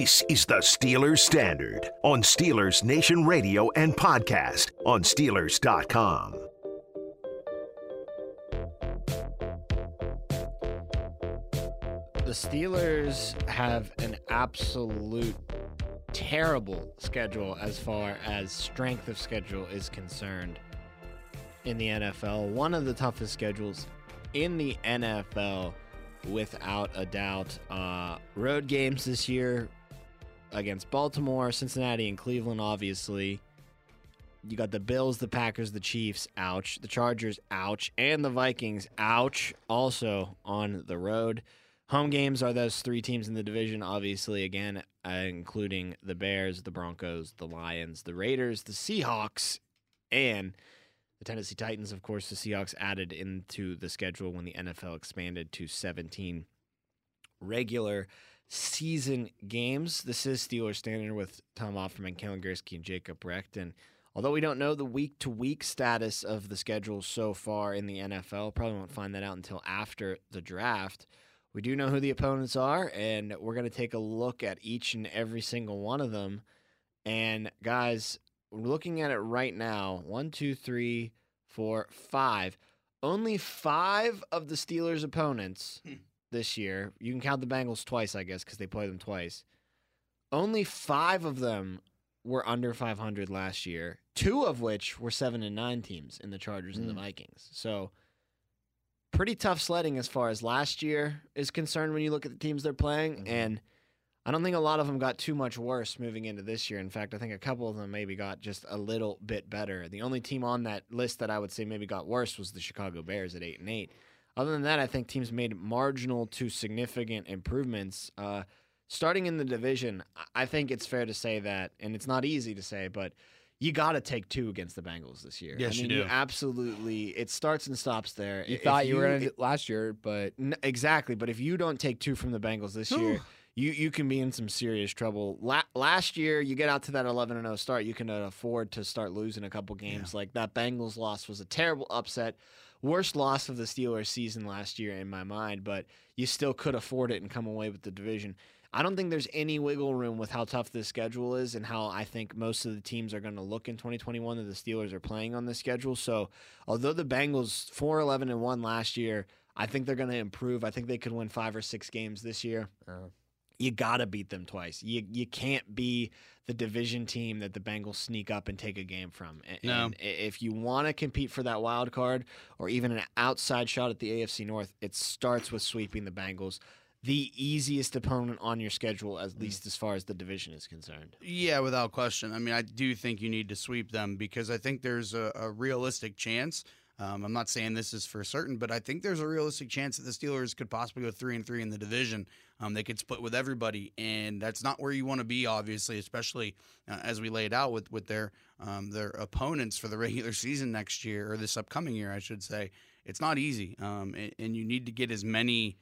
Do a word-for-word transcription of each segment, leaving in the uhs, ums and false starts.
This is the Steelers Standard on Steelers Nation Radio and podcast on Steelers dot com. The Steelers have an absolute terrible schedule as far as strength of schedule is concerned in the N F L. One of the toughest schedules in the N F L, without a doubt. Uh, road games this year against Baltimore, Cincinnati, and Cleveland, obviously. You got the Bills, the Packers, the Chiefs, ouch. The Chargers, ouch. And the Vikings, ouch, also on the road. Home games are those three teams in the division, obviously, again, uh, including the Bears, the Broncos, the Lions, the Raiders, the Seahawks, and the Tennessee Titans. Of course, the Seahawks added into the schedule when the N F L expanded to seventeen regular season games. This is Steelers Standard with Tom Opperman, Kellen Gurski, and Jacob Recht. And although we don't know the week-to-week status of the schedule so far in the N F L, probably won't find that out until after the draft, we do know who the opponents are, and we're going to take a look at each and every single one of them. And, guys, we're looking at it right now. One, two, three, four, five. Only five of the Steelers' opponents this year. You can count the Bengals twice, I guess, because they play them twice. Only five of them were under five hundred last year, two of which were seven and nine teams in the Chargers mm. and the Vikings. So pretty tough sledding as far as last year is concerned when you look at the teams they're playing, mm-hmm. and I don't think a lot of them got too much worse moving into this year. In fact, I think a couple of them maybe got just a little bit better. The only team on that list that I would say maybe got worse was the Chicago Bears at eight and eight. Other than that, I think teams made marginal to significant improvements. Uh, starting in the division, I think it's fair to say that, and it's not easy to say, but you got to take two against the Bengals this year. Yes, I mean, you do. You absolutely. It starts and stops there. You if thought you, you were going to do it last year, but n- exactly. But if you don't take two from the Bengals this year, you, you can be in some serious trouble. La- last year, you get out to that eleven and oh start, you can afford to start losing a couple games. Yeah. Like that Bengals loss was a terrible upset. Worst loss of the Steelers season last year in my mind, but you still could afford it and come away with the division. I don't think there's any wiggle room with how tough this schedule is and how I think most of the teams are going to look in twenty twenty-one that the Steelers are playing on this schedule. So although the Bengals four eleven and one last year, I think they're going to improve. I think they could win five or six games this year. Uh-huh. You got to beat them twice. You you can't be the division team that the Bengals sneak up and take a game from. And, no. and if you want to compete for that wild card or even an outside shot at the A F C North, it starts with sweeping the Bengals, the easiest opponent on your schedule, at least as far as the division is concerned. Yeah, without question. I mean, I do think you need to sweep them because I think there's a, a realistic chance. Um, I'm not saying this is for certain, but I think there's a realistic chance that the Steelers could possibly go three and three in the division. Um, they could split with everybody, and that's not where you want to be, obviously, especially uh, as we laid out with, with their um, their opponents for the regular season next year, or this upcoming year, I should say. It's not easy, um, and, and you need to get as many,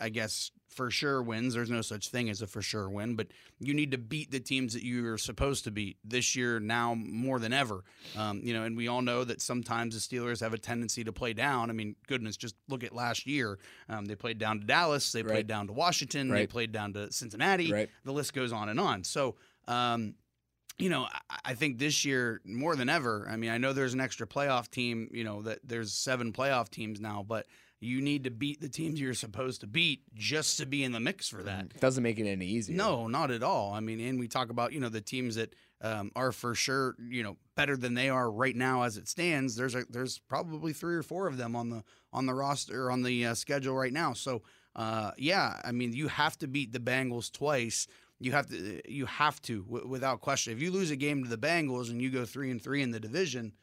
I guess, for sure wins. There's no such thing as a for sure win, but you need to beat the teams that you are supposed to beat this year now more than ever. Um, you know, and we all know that sometimes the Steelers have a tendency to play down. I mean, goodness, just look at last year. Um, they played down to Dallas. They played right. down to Washington. Right. They played down to Cincinnati. Right. The list goes on and on. So, um, you know, I think this year more than ever, I mean, I know there's an extra playoff team, you know, that there's seven playoff teams now, but you need to beat the teams you're supposed to beat just to be in the mix for that. It doesn't make it any easier. No, not at all. I mean, and we talk about, you know, the teams that um, are for sure, you know, better than they are right now as it stands. There's a, there's probably three or four of them on the on the roster, on the uh, schedule right now. So, uh, yeah, I mean, you have to beat the Bengals twice. You have to, you have to w- without question. If you lose a game to the Bengals and you go three and three in the division,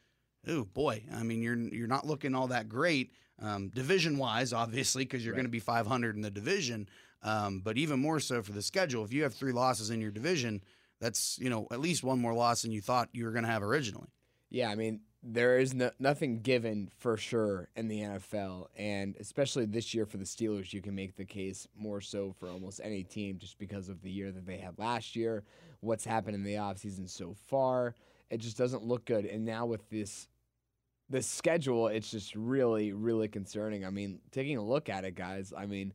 oh boy, I mean, you're you're not looking all that great. Um, division-wise, obviously, because you're right. going to be five hundred in the division, um, but even more so for the schedule. If you have three losses in your division, that's, you know, at least one more loss than you thought you were going to have originally. Yeah, I mean, there is no, nothing given for sure in the N F L, and especially this year for the Steelers, you can make the case more so for almost any team just because of the year that they had last year, what's happened in the offseason so far. It just doesn't look good, and now with this The schedule, it's just really, really concerning. I mean, taking a look at it, guys, I mean,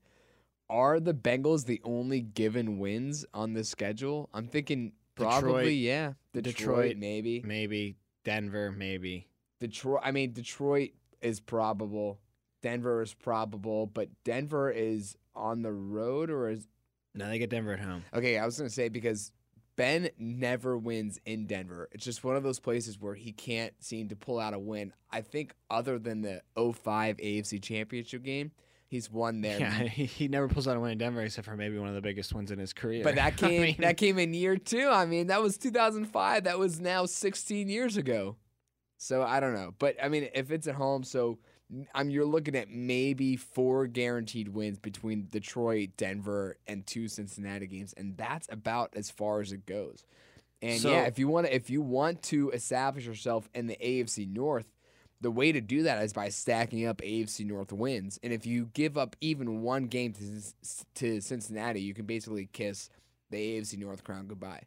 are the Bengals the only given wins on the schedule? I'm thinking probably, Detroit, yeah. The Detroit, Detroit, maybe. Maybe. Denver, maybe. Detroit. I mean, Detroit is probable. Denver is probable, but Denver is on the road, or is... No, they get Denver at home. Okay, I was going to say, because Ben never wins in Denver. It's just one of those places where he can't seem to pull out a win. I think other than the oh five A F C Championship game, he's won there. Yeah, he never pulls out a win in Denver except for maybe one of the biggest wins in his career. But that came, I mean, that came in year two. I mean, that was two thousand five. That was now sixteen years ago. So I don't know. But, I mean, if it's at home, so... I mean, you're looking at maybe four guaranteed wins between Detroit, Denver, and two Cincinnati games, and that's about as far as it goes. And so, yeah, if you want to, if you want to establish yourself in the A F C North, the way to do that is by stacking up A F C North wins. And if you give up even one game to to Cincinnati, you can basically kiss the A F C North crown goodbye.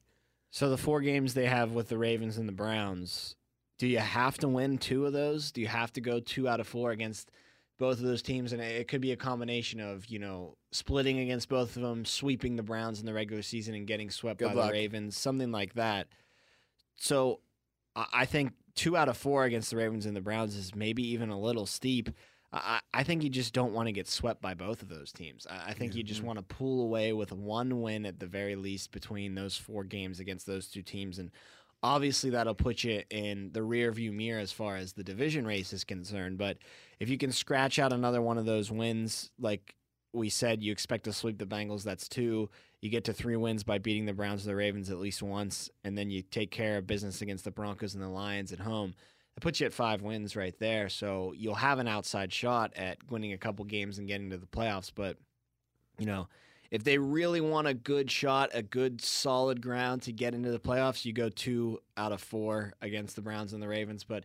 So the four games they have with the Ravens and the Browns. Do you have to win two of those? Do you have to go two out of four against both of those teams? And it could be a combination of, you know, splitting against both of them, sweeping the Browns in the regular season and getting swept by the Ravens, something like that. So I think two out of four against the Ravens and the Browns is maybe even a little steep. I, I think you just don't want to get swept by both of those teams. I, I think mm-hmm. you just want to pull away with one win at the very least between those four games against those two teams, and obviously, that'll put you in the rearview mirror as far as the division race is concerned. But if you can scratch out another one of those wins, like we said, you expect to sweep the Bengals, that's two. You get to three wins by beating the Browns or the Ravens at least once, and then you take care of business against the Broncos and the Lions at home. That puts you at five wins right there. So you'll have an outside shot at winning a couple games and getting to the playoffs. But, you know, if they really want a good shot, a good solid ground to get into the playoffs, you go two out of four against the Browns and the Ravens. But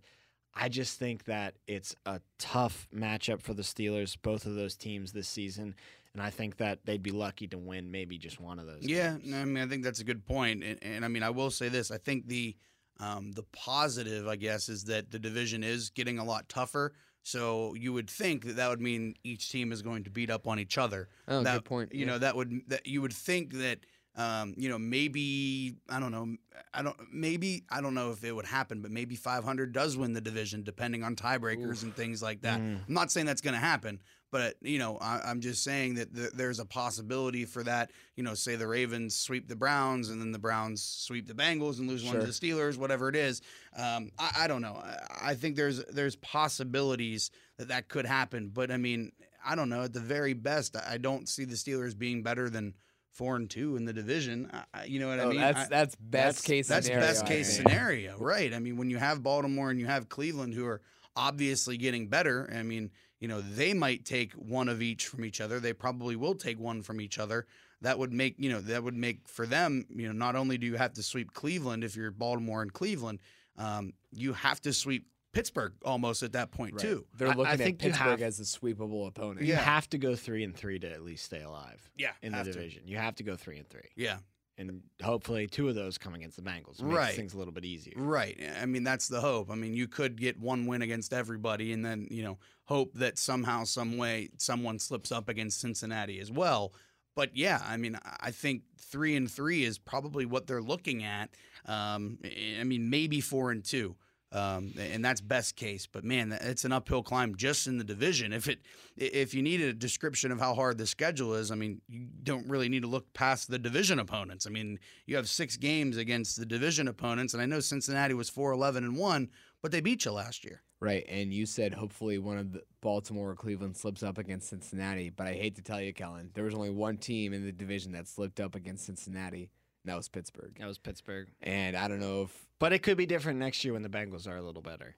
I just think that it's a tough matchup for the Steelers, both of those teams this season. And I think that they'd be lucky to win maybe just one of those. Yeah, games. I mean, I think that's a good point. And, and I mean, I will say this. I think the um, the positive, I guess, is that the division is getting a lot tougher. So you would think that that would mean each team is going to beat up on each other. Oh, that, good point. You yeah. know, that would that you would think that um, you know, maybe I don't know, I don't maybe I don't know if it would happen, but maybe five hundred does win the division depending on tiebreakers Oof. and things like that. Mm. I'm not saying that's going to happen, but you know, I, I'm just saying that th- there's a possibility for that. You know, say the Ravens sweep the Browns, and then the Browns sweep the Bengals and lose sure. one to the Steelers, whatever it is. Um, I, I don't know. I, I think there's there's possibilities that that could happen. But I mean, I don't know. At the very best, I don't see the Steelers being better than four and two in the division. I, you know what oh, I mean? That's that's best I, case. That's scenario, best case I mean. scenario, right? I mean, when you have Baltimore and you have Cleveland, who are obviously getting better. I mean. You know, they might take one of each from each other. They probably will take one from each other. That would make, you know, that would make for them, you know, not only do you have to sweep Cleveland if you're Baltimore and Cleveland, um, you have to sweep Pittsburgh almost at that point, right. too. They're looking I, I at Pittsburgh have, as a sweepable opponent. You yeah. have to go three and three to at least stay alive yeah, in the division. To. You have to go three and three. Yeah. And hopefully two of those come against the Bengals. Makes right. things a little bit easier. Right. I mean, that's the hope. I mean, you could get one win against everybody and then, you know, hope that somehow, some way, someone slips up against Cincinnati as well. But, yeah, I mean, I think three and three is probably what they're looking at. Um, I mean, maybe four and two. Um, and that's best case, but man, it's an uphill climb just in the division. If it, if you need a description of how hard the schedule is, I mean, you don't really need to look past the division opponents. I mean, you have six games against the division opponents, and I know Cincinnati was four eleven and one, but they beat you last year. Right, and you said hopefully one of the Baltimore or Cleveland slips up against Cincinnati, but I hate to tell you, Kellen, there was only one team in the division that slipped up against Cincinnati. That was Pittsburgh. That was Pittsburgh. And I don't know if... But it could be different next year when the Bengals are a little better.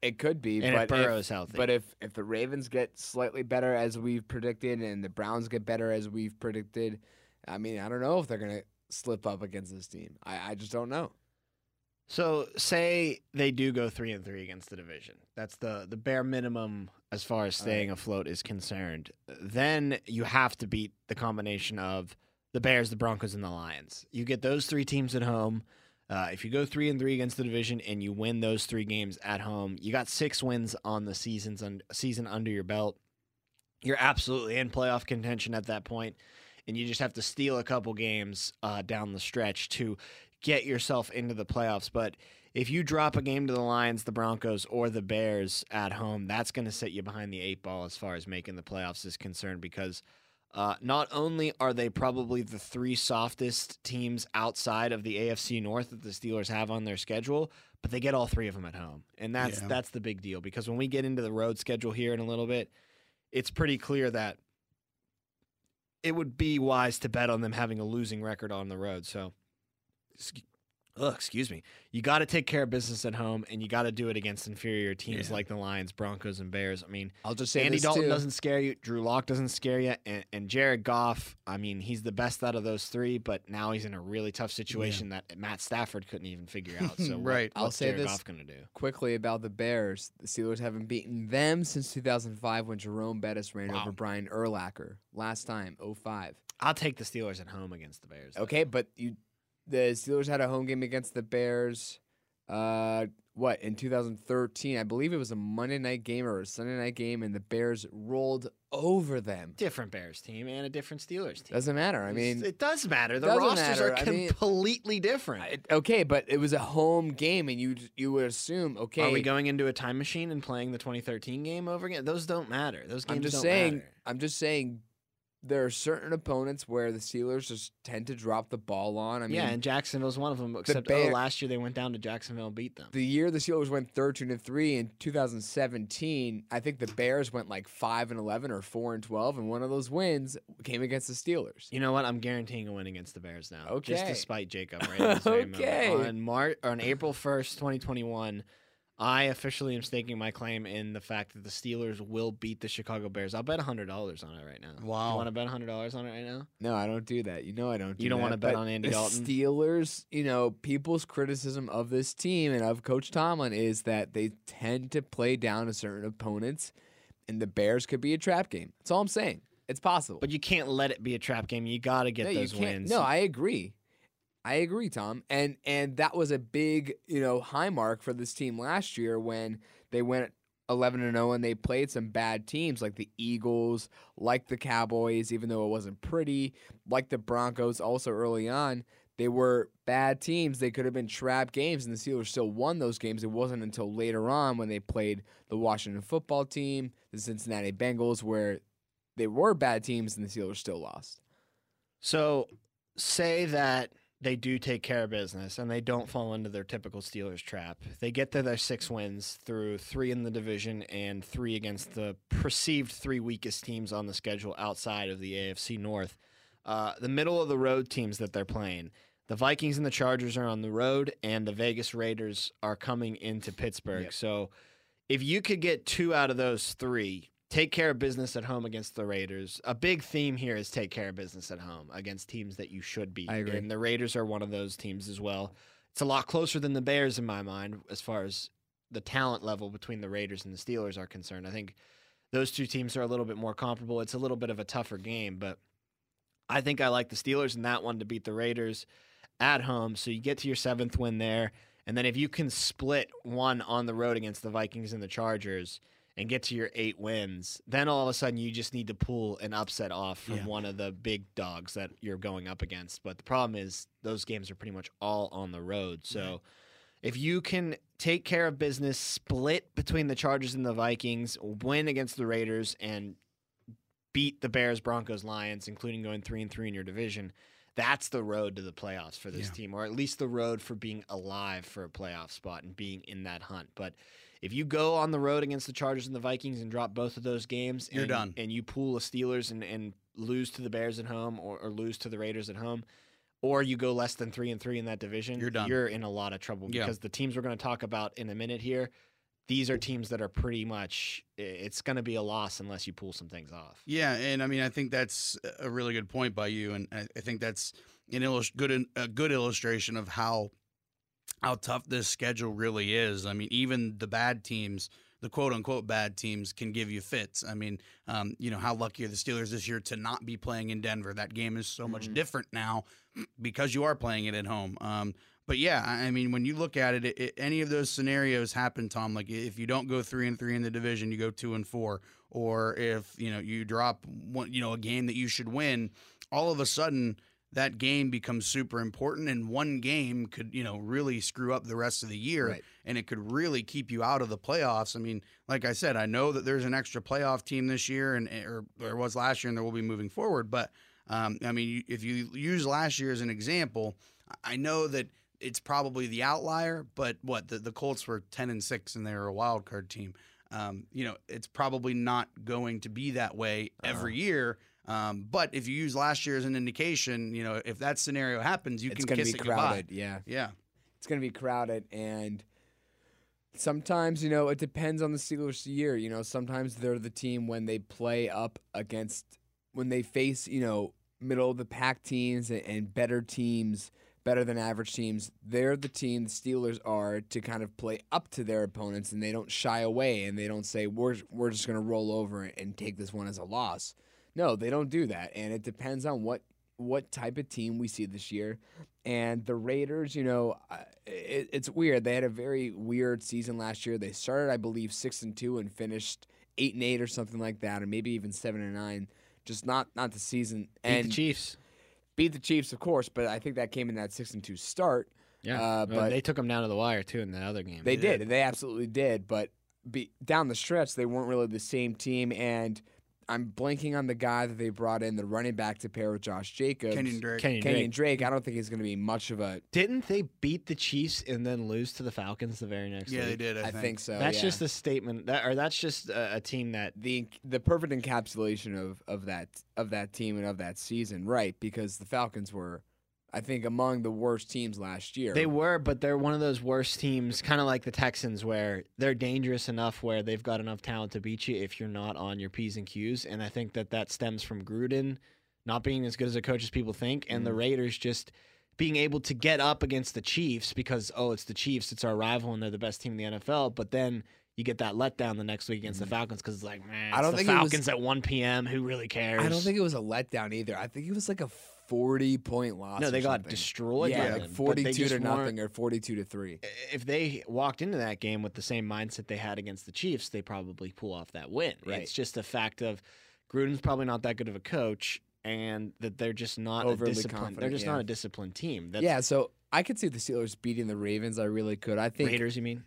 It could be. And but if Burrow's healthy. But if, if the Ravens get slightly better as we've predicted and the Browns get better as we've predicted, I mean, I don't know if they're going to slip up against this team. I, I just don't know. So say they do go three and three against the division. That's the, the bare minimum as far as staying uh, afloat is concerned. Then you have to beat the combination of the Bears, the Broncos, and the Lions. You get those three teams at home. Uh, if you go three and three against the division and you win those three games at home, you got six wins on the season's un- season under your belt. you're absolutely in playoff contention at that point, and you just have to steal a couple games uh, down the stretch to get yourself into the playoffs. But if you drop a game to the Lions, the Broncos, or the Bears at home, that's going to set you behind the eight ball as far as making the playoffs is concerned, because uh, not only are they probably the three softest teams outside of the A F C North that the Steelers have on their schedule, but they get all three of them at home. And that's yeah. that's the big deal, because when we get into the road schedule here in a little bit, it's pretty clear that it would be wise to bet on them having a losing record on the road. So, ugh, excuse me. You got to take care of business at home, and you got to do it against inferior teams yeah. like the Lions, Broncos, and Bears. I mean, I'll just say Andy Dalton too. doesn't scare you. Drew Lock doesn't scare you. And, and Jared Goff, I mean, he's the best out of those three, but now he's in a really tough situation yeah. that Matt Stafford couldn't even figure out. So right. What, I'll what's say Jared this Goff gonna do? Quickly about the Bears. The Steelers haven't beaten them since two thousand five when Jerome Bettis ran wow. over Brian Urlacher. Last time, oh five. I'll take the Steelers at home against the Bears. Though. Okay, but you... The Steelers had a home game against the Bears, uh, what, in two thousand thirteen. I believe it was a Monday night game or a Sunday night game, and the Bears rolled over them. Different Bears team and a different Steelers team. Doesn't matter. I mean, it does matter. The rosters matter. are completely I mean, different. I, okay, but it was a home game, and you you would assume, okay. Are we going into a time machine and playing the twenty thirteen game over again? Those don't matter. Those games I'm just don't saying, matter. I'm just saying. There are certain opponents where the Steelers just tend to drop the ball on. I mean, yeah, and Jacksonville's one of them, except the Bear, oh, last year they went down to Jacksonville and beat them. The year the Steelers went thirteen and three in two thousand seventeen, I think the Bears went like five and eleven or four and twelve, and one of those wins came against the Steelers. You know what? I'm guaranteeing a win against the Bears now. Okay. Just to spite Jacob right now. Okay. On, Mar- on April first, twenty twenty-one... I officially am staking my claim in the fact that the Steelers will beat the Chicago Bears. I'll bet one hundred dollars on it right now. Wow. You want to bet one hundred dollars on it right now? No, I don't do that. You know I don't do that. You don't want to bet on Andy Dalton? The Steelers, you know, people's criticism of this team and of Coach Tomlin is that they tend to play down to certain opponents, and the Bears could be a trap game. That's all I'm saying. It's possible. But you can't let it be a trap game. You got to get no, those wins. No, I agree. I agree, Tom, and and that was a big, you know, high mark for this team last year when they went eleven and oh and they played some bad teams like the Eagles, like the Cowboys, even though it wasn't pretty, like the Broncos also early on. They were bad teams. They could have been trap games, and the Steelers still won those games. It wasn't until later on when they played the Washington football team, the Cincinnati Bengals, where they were bad teams and the Steelers still lost. So say that they do take care of business, and they don't fall into their typical Steelers trap. They get to their six wins through three in the division and three against the perceived three weakest teams on the schedule outside of the A F C North. Uh, the middle-of-the-road teams that they're playing, the Vikings and the Chargers are on the road, and the Vegas Raiders are coming into Pittsburgh. Yep. So if you could get two out of those three, take care of business at home against the Raiders. A big theme here is take care of business at home against teams that you should beat. I agree. And the Raiders are one of those teams as well. It's a lot closer than the Bears in my mind as far as the talent level between the Raiders and the Steelers are concerned. I think those two teams are a little bit more comparable. It's a little bit of a tougher game, but I think I like the Steelers in that one to beat the Raiders at home. So you get to your seventh win there. And then if you can split one on the road against the Vikings and the Chargers – and get to your eight wins, then all of a sudden you just need to pull an upset off from yeah. one of the big dogs that you're going up against. But the problem is those games are pretty much all on the road. So right. if you can take care of business, split between the Chargers and the Vikings, win against the Raiders, and beat the Bears, Broncos, Lions, including going three and three in your division, that's the road to the playoffs for this yeah. team, or at least the road for being alive for a playoff spot and being in that hunt. But if you go on the road against the Chargers and the Vikings and drop both of those games, you're and, done. And you pull the Steelers and, and lose to the Bears at home, or, or lose to the Raiders at home, or you go less than three and three in that division, you're done. You're in a lot of trouble yeah. because the teams we're going to talk about in a minute here, these are teams that are pretty much it's going to be a loss unless you pull some things off. Yeah, and I mean I think that's a really good point by you, and I, I think that's an illust- good a good illustration of how. how tough this schedule really is. I mean, even the bad teams, the quote-unquote bad teams, can give you fits. I mean, um, you know, how lucky are the Steelers this year to not be playing in Denver? That game is so much mm-hmm. different now because you are playing it at home. Um, But yeah, I mean, when you look at it, it, it, any of those scenarios happen, Tom. Like if you don't go three and three in the division, you go two and four, or if you know you drop one, you know, a game that you should win, all of a sudden that game becomes super important, and one game could, you know, really screw up the rest of the year, right, and it could really keep you out of the playoffs. I mean, like I said, I know that there's an extra playoff team this year, and or there was last year, and there will be moving forward. But um, I mean, if you use last year as an example, I know that it's probably the outlier, but what the, the Colts were ten and six, and they were a wild card team. Um, you know, it's probably not going to be that way every uh-huh. year. Um, but if you use last year as an indication, you know, if that scenario happens, you it's can kiss be it crowded, goodbye. Yeah, yeah, it's going to be crowded, and sometimes, you know, it depends on the Steelers' year. You know, sometimes they're the team when they play up against, when they face, you know, middle of the pack teams and, and better teams, better than average teams. They're the team the Steelers are to kind of play up to their opponents, and they don't shy away, and they don't say we're we're just going to roll over and take this one as a loss. No, they don't do that, and it depends on what, what type of team we see this year. And the Raiders, you know, it, it's weird. They had a very weird season last year. They started, I believe, six and two and finished eight and eight or something like that, or maybe even seven and nine. Just not not the season. And beat the Chiefs. Beat the Chiefs, of course, but I think that came in that six and two start. Yeah, uh, but they took them down to the wire too in that other game. They, they did. did. They absolutely did. But be, down the stretch, they weren't really the same team, and I'm blanking on the guy that they brought in, the running back to pair with Josh Jacobs. Kenyon Drake. Kenyon, Kenyon Drake. Drake. I don't think he's going to be much of a... Didn't they beat the Chiefs and then lose to the Falcons the very next yeah, week? Yeah, they did, I, I think. think so, That's yeah. just a statement, that, or that's just a, a team that... The the perfect encapsulation of, of that of that team and of that season, right, because the Falcons were, I think, among the worst teams last year. They were, but they're one of those worst teams, kind of like the Texans, where they're dangerous enough where they've got enough talent to beat you if you're not on your P's and Q's. And I think that that stems from Gruden not being as good as a coach as people think, and mm-hmm. the Raiders just being able to get up against the Chiefs because, oh, it's the Chiefs, it's our rival, and they're the best team in the N F L. But then you get that letdown the next week against the Falcons because it's like, man, it's the Falcons at one p.m. Who really cares? I don't think it was a letdown either. I think it was like a forty-point loss. No, they got something. destroyed. Yeah, by like them, forty-two to nothing or forty-two to three. If they walked into that game with the same mindset they had against the Chiefs, they probably pull off that win. Right. It's just a fact of Gruden's probably not that good of a coach, and that they're just not overly confident. They're just yeah. not a disciplined team. That's yeah. So I could see the Steelers beating the Ravens. I really could. I think Raiders. You mean?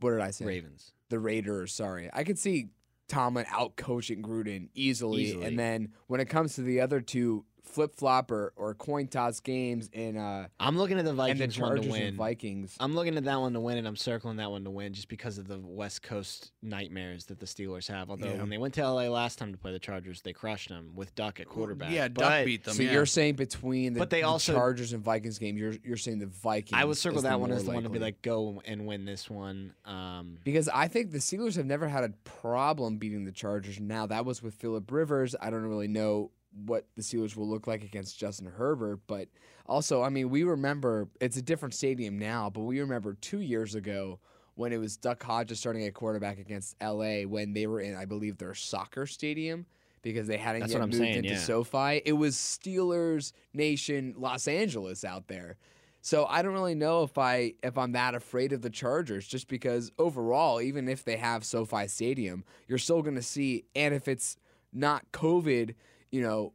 What did I say? Ravens. The Raiders. Sorry, I could see Tomlin out coaching Gruden easily, easily, and then when it comes to the other two flip-flop or, or coin-toss games in uh I'm looking at the Vikings and the Chargers one to win. And Vikings. I'm looking at that one to win, and I'm circling that one to win just because of the West Coast nightmares that the Steelers have. Although yeah. when they went to L A last time to play the Chargers, they crushed them with Duck at quarterback. Yeah, but, Duck beat them. So yeah. you're saying between the, but they the also, Chargers and Vikings game, you're you're saying the Vikings. I would circle that one as the one to be like, go and win this one. Um, because I think the Steelers have never had a problem beating the Chargers. Now, that was with Phillip Rivers. I don't really know what the Steelers will look like against Justin Herbert, but also, I mean, we remember, it's a different stadium now, but we remember two years ago when it was Duck Hodges starting at quarterback against L A when they were in, I believe, their soccer stadium because they hadn't That's yet moved saying, into yeah. SoFi. It was Steelers Nation Los Angeles out there. So I don't really know if, I, if I'm that afraid of the Chargers, just because overall, even if they have SoFi Stadium, you're still going to see, and if it's not COVID, you know,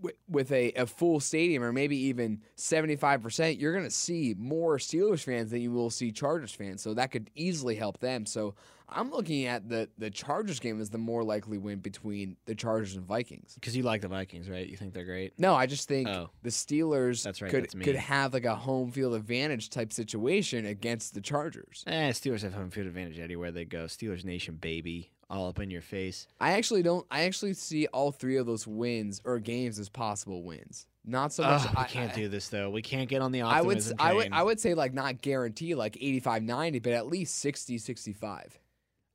with, with a, a full stadium or maybe even seventy-five percent, you're going to see more Steelers fans than you will see Chargers fans. So that could easily help them. So I'm looking at the, the Chargers game as the more likely win between the Chargers and Vikings. Because you like the Vikings, right? You think they're great? No, I just think oh. the Steelers that's right, could, that's could have like a home field advantage type situation against the Chargers. Eh, Steelers have home field advantage anywhere they go. Steelers Nation, baby. All up in your face. I actually don't. I actually see all three of those wins or games as possible wins. Not so much. Ugh, I, we can't I, do this though. We can't get on the optimism I would, train. I would. I would say like not guarantee like eighty-five ninety, but at least sixty sixty-five.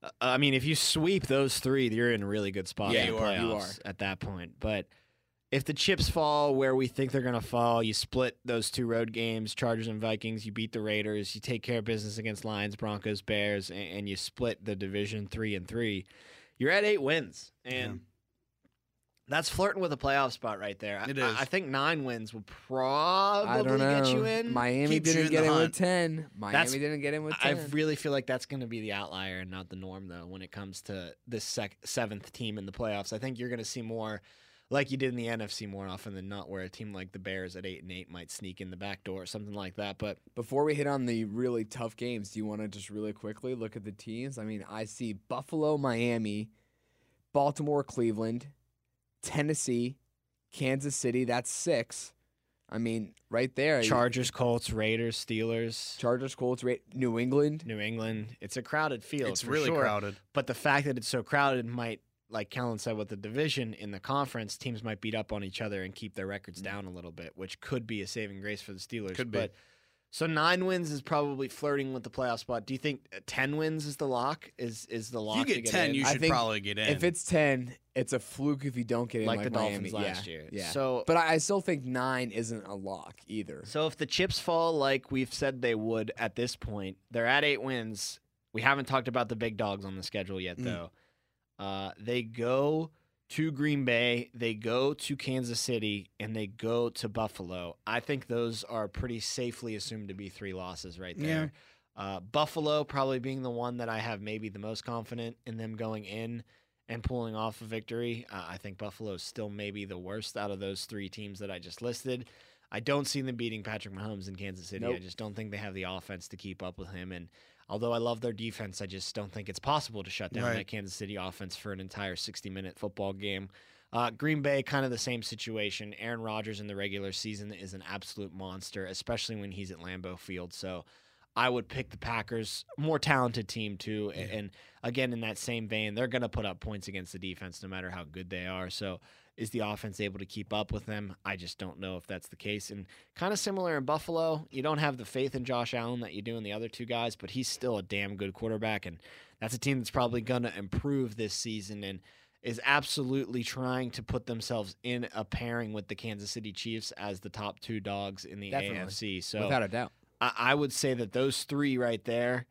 Uh, I mean, if you sweep those three, you're in a really good spot. Yeah, in you, are, you are. At that point, but if the chips fall where we think they're gonna fall, you split those two road games, Chargers and Vikings. You beat the Raiders. You take care of business against Lions, Broncos, Bears, and, and you split the division three and three. You're at eight wins, and yeah. That's flirting with a playoff spot right there. I, it is. I, I think nine wins will probably get you in. Miami didn't get in with ten. Miami didn't get in with ten. I really feel like that's going to be the outlier and not the norm, though, when it comes to this sec seventh team in the playoffs. I think you're going to see more, like you did in the N F C more often than not, where a team like the Bears at eight and eight might sneak in the back door or something like that. But before we hit on the really tough games, do you want to just really quickly look at the teams? I mean, I see Buffalo, Miami, Baltimore, Cleveland, Tennessee, Kansas City, that's six. I mean, right there. Chargers, Colts, Raiders, Steelers. Chargers, Colts, Ra New England. New England. It's a crowded field. It's really sure. crowded. But the fact that it's so crowded might, like Kellen said, with the division in the conference, teams might beat up on each other and keep their records down a little bit, which could be a saving grace for the Steelers. Could be. But, so nine wins is probably flirting with the playoff spot. Do you think ten wins is the lock? Is is the lock? You get, to get ten, in? you should probably get in. If it's ten, it's a fluke if you don't get in, like, like the Miami. Dolphins last yeah. year. Yeah. So, but I still think nine isn't a lock either. So if the chips fall like we've said they would at this point, they're at eight wins. We haven't talked about the big dogs on the schedule yet, though. Mm. Uh, they go to Green Bay, they go to Kansas City, and they go to Buffalo. I think those are pretty safely assumed to be three losses right there. Yeah. Uh, Buffalo probably being the one that I have maybe the most confident in them going in and pulling off a victory. Uh, I think Buffalo is still maybe the worst out of those three teams that I just listed. I don't see them beating Patrick Mahomes in Kansas City. Nope. I just don't think they have the offense to keep up with him. And although I love their defense, I just don't think it's possible to shut down right. that Kansas City offense for an entire sixty minute football game. Uh, Green Bay, kind of the same situation. Aaron Rodgers in the regular season is an absolute monster, especially when he's at Lambeau Field. So I would pick the Packers, more talented team too. Yeah. And again, in that same vein, they're going to put up points against the defense no matter how good they are. So is the offense able to keep up with them? I just don't know if that's the case. And kind of similar in Buffalo, you don't have the faith in Josh Allen that you do in the other two guys, but he's still a damn good quarterback, and that's a team that's probably going to improve this season and is absolutely trying to put themselves in a pairing with the Kansas City Chiefs as the top two dogs in the Definitely. A F C. So without a doubt. I, I would say that those three right there,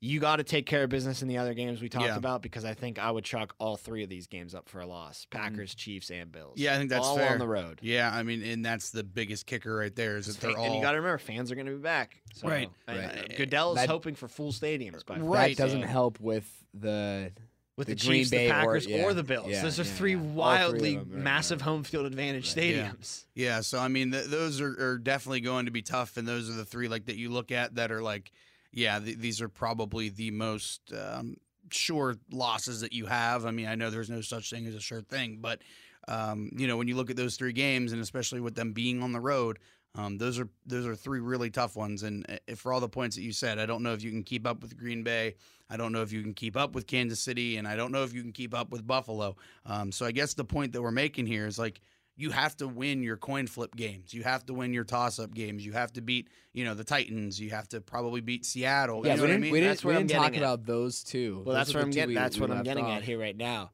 you got to take care of business in the other games we talked yeah. about, because I think I would chalk all three of these games up for a loss. Packers, mm. Chiefs, and Bills. Yeah, I think that's all fair. All on the road. Yeah, I mean, and that's the biggest kicker right there is that they're and all... And you got to remember, fans are going to be back. So, right. I, right. Goodell's that, hoping for full stadiums. By right. That doesn't so. help with the... With the, the Chiefs, Green Bay, the Packers, or, yeah, or the Bills. Yeah, Those are yeah, three yeah. wildly three massive home field advantage right. stadiums. Yeah. yeah, so, I mean, th those are, are definitely going to be tough, and those are the three like that you look at that are like, yeah, th these are probably the most um, sure losses that you have. I mean, I know there's no such thing as a sure thing, but, um, you know, when you look at those three games, and especially with them being on the road, um, those are those are three really tough ones, and uh, for all the points that you said, I don't know if you can keep up with Green Bay. I don't know if you can keep up with Kansas City, and I don't know if you can keep up with Buffalo. Um, so I guess the point that we're making here is, like, you have to win your coin flip games. You have to win your toss-up games. You have to beat, you know, the Titans. You have to probably beat Seattle. Yeah, you know we, didn't, I mean? we didn't, we didn't talk at. about those two. Well, those that's what I'm getting. That's what I'm getting off. at here right now.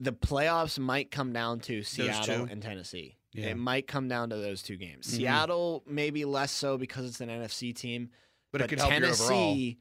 The playoffs might come down to Seattle and Tennessee. Yeah. It might come down to those two games. Mm-hmm. Seattle, maybe less so because it's an N F C team. But, but it could Tennessee, help you overall.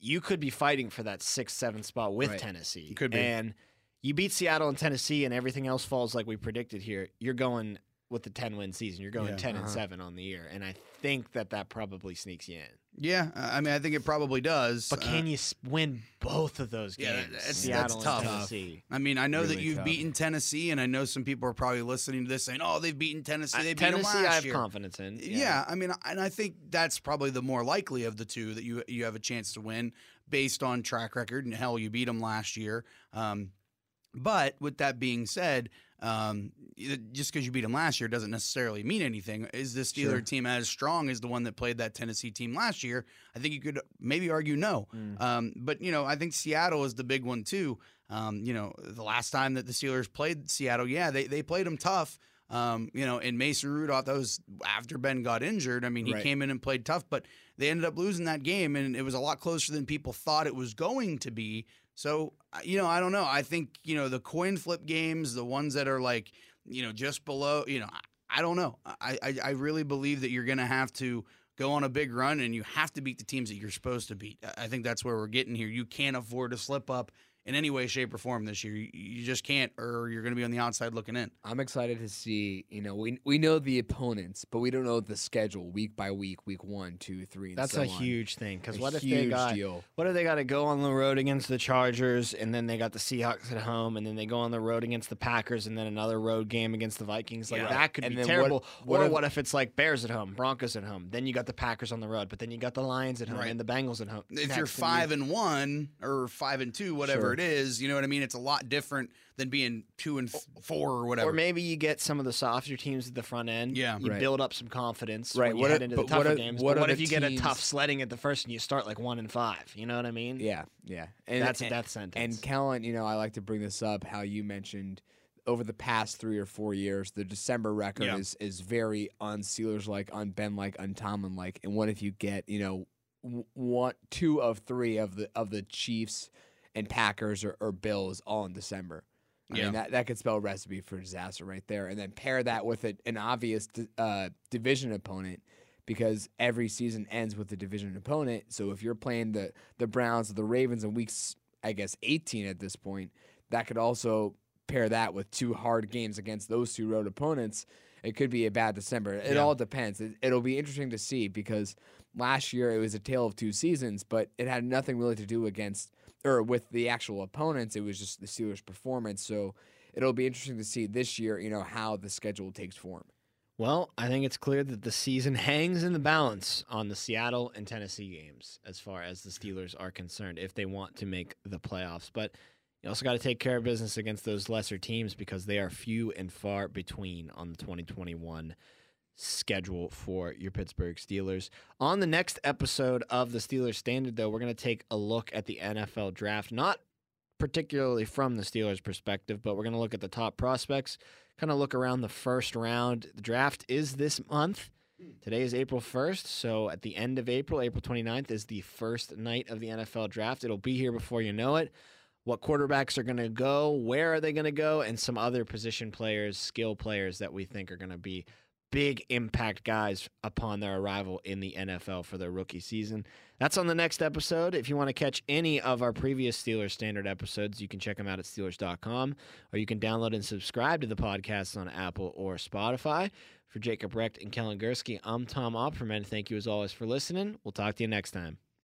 You could be fighting for that sixth, seventh spot with right. Tennessee. You could be. And you beat Seattle and Tennessee and everything else falls like we predicted here, you're going with the ten win season. You're going yeah, ten and seven on the year. And I think that that probably sneaks you in. Yeah, I mean, I think it probably does. But can uh, you win both of those games? Yeah, that's, Seattle that's tough. And Tennessee. I mean, I know really that you've tough. beaten Tennessee, and I know some people are probably listening to this saying, "Oh, they've beaten Tennessee. They uh, beat Tennessee, them last I have year. confidence in." Yeah. yeah, I mean, and I think that's probably the more likely of the two that you you have a chance to win based on track record. And hell, you beat them last year. Um, but with that being said, Um, just because you beat them last year doesn't necessarily mean anything. Is this Steelers sure. team as strong as the one that played that Tennessee team last year? I think you could maybe argue no. Mm. Um, but, you know, I think Seattle is the big one too. Um, you know, the last time that the Steelers played Seattle, yeah, they, they played them tough. Um, you know, and Mason Rudolph, that was after Ben got injured. I mean, he right. came in and played tough, but they ended up losing that game, and it was a lot closer than people thought it was going to be. So, you know, I don't know. I think, you know, the coin flip games, the ones that are like, you know, just below, you know, I, I don't know. I, I, I really believe that you're going to have to go on a big run, and you have to beat the teams that you're supposed to beat. I think that's where we're getting here. You can't afford to slip up in any way, shape, or form this year. You just can't, or you're going to be on the outside looking in. I'm excited to see, you know, we we know the opponents, but we don't know the schedule week by week, week one, two, three, and That's so on. That's a huge thing, because what if they got, deal. what if they got to go on the road against the Chargers, and then they got the Seahawks at home, and then they go on the road against the Packers, and then another road game against the Vikings? Like, yeah. that could and be terrible. What, what or if, what if it's like Bears at home, Broncos at home, then you got the Packers on the road, but then you got the Lions at home right. and the Bengals at home. If Next you're five and, and one or five and two, whatever sure. it is, you know what I mean? It's a lot different than being two and f four or whatever. Or maybe you get some of the softer teams at the front end. Yeah, you right. build up some confidence right. when you what head if, into the tougher what games. Are, what but what if you teams... get a tough sledding at the first and you start like one and five? You know what I mean? Yeah, yeah. And that's and, a death sentence. And Kellen, you know, I like to bring this up, how you mentioned over the past three or four years, the December record yeah. is is very un-Steelers-like, un-Ben-like, un-Tomlin-like. And what if you get, you know, one, two of three of the of the Chiefs and Packers or, or Bills all in December? I yeah. mean, that, that could spell recipe for disaster right there. And then pair that with a, an obvious di uh, division opponent, because every season ends with a division opponent. So if you're playing the, the Browns or the Ravens in weeks, I guess, eighteen at this point, that could also pair that with two hard games against those two road opponents. It could be a bad December. It yeah. all depends. It, it'll be interesting to see, because last year it was a tale of two seasons, but it had nothing really to do against or with the actual opponents. It was just the Steelers' performance. So it'll be interesting to see this year, you know, how the schedule takes form. Well, I think it's clear that the season hangs in the balance on the Seattle and Tennessee games as far as the Steelers are concerned, if they want to make the playoffs. But you also got to take care of business against those lesser teams, because they are few and far between on the twenty twenty-one schedule for your Pittsburgh Steelers. On the next episode of the Steelers Standard, though, we're going to take a look at the N F L draft, not particularly from the Steelers' perspective, but we're going to look at the top prospects, kind of look around the first round. The draft is this month. Today is April first, so at the end of April, April twenty-ninth, is the first night of the N F L draft. It'll be here before you know it. What quarterbacks are going to go, where are they going to go, and some other position players, skill players that we think are going to be big impact guys upon their arrival in the N F L for their rookie season. That's on the next episode. If you want to catch any of our previous Steelers Standard episodes, you can check them out at Steelers dot com, or you can download and subscribe to the podcast on Apple or Spotify. For Jacob Recht and Kellen Gurski, I'm Tom Opperman. Thank you, as always, for listening. We'll talk to you next time.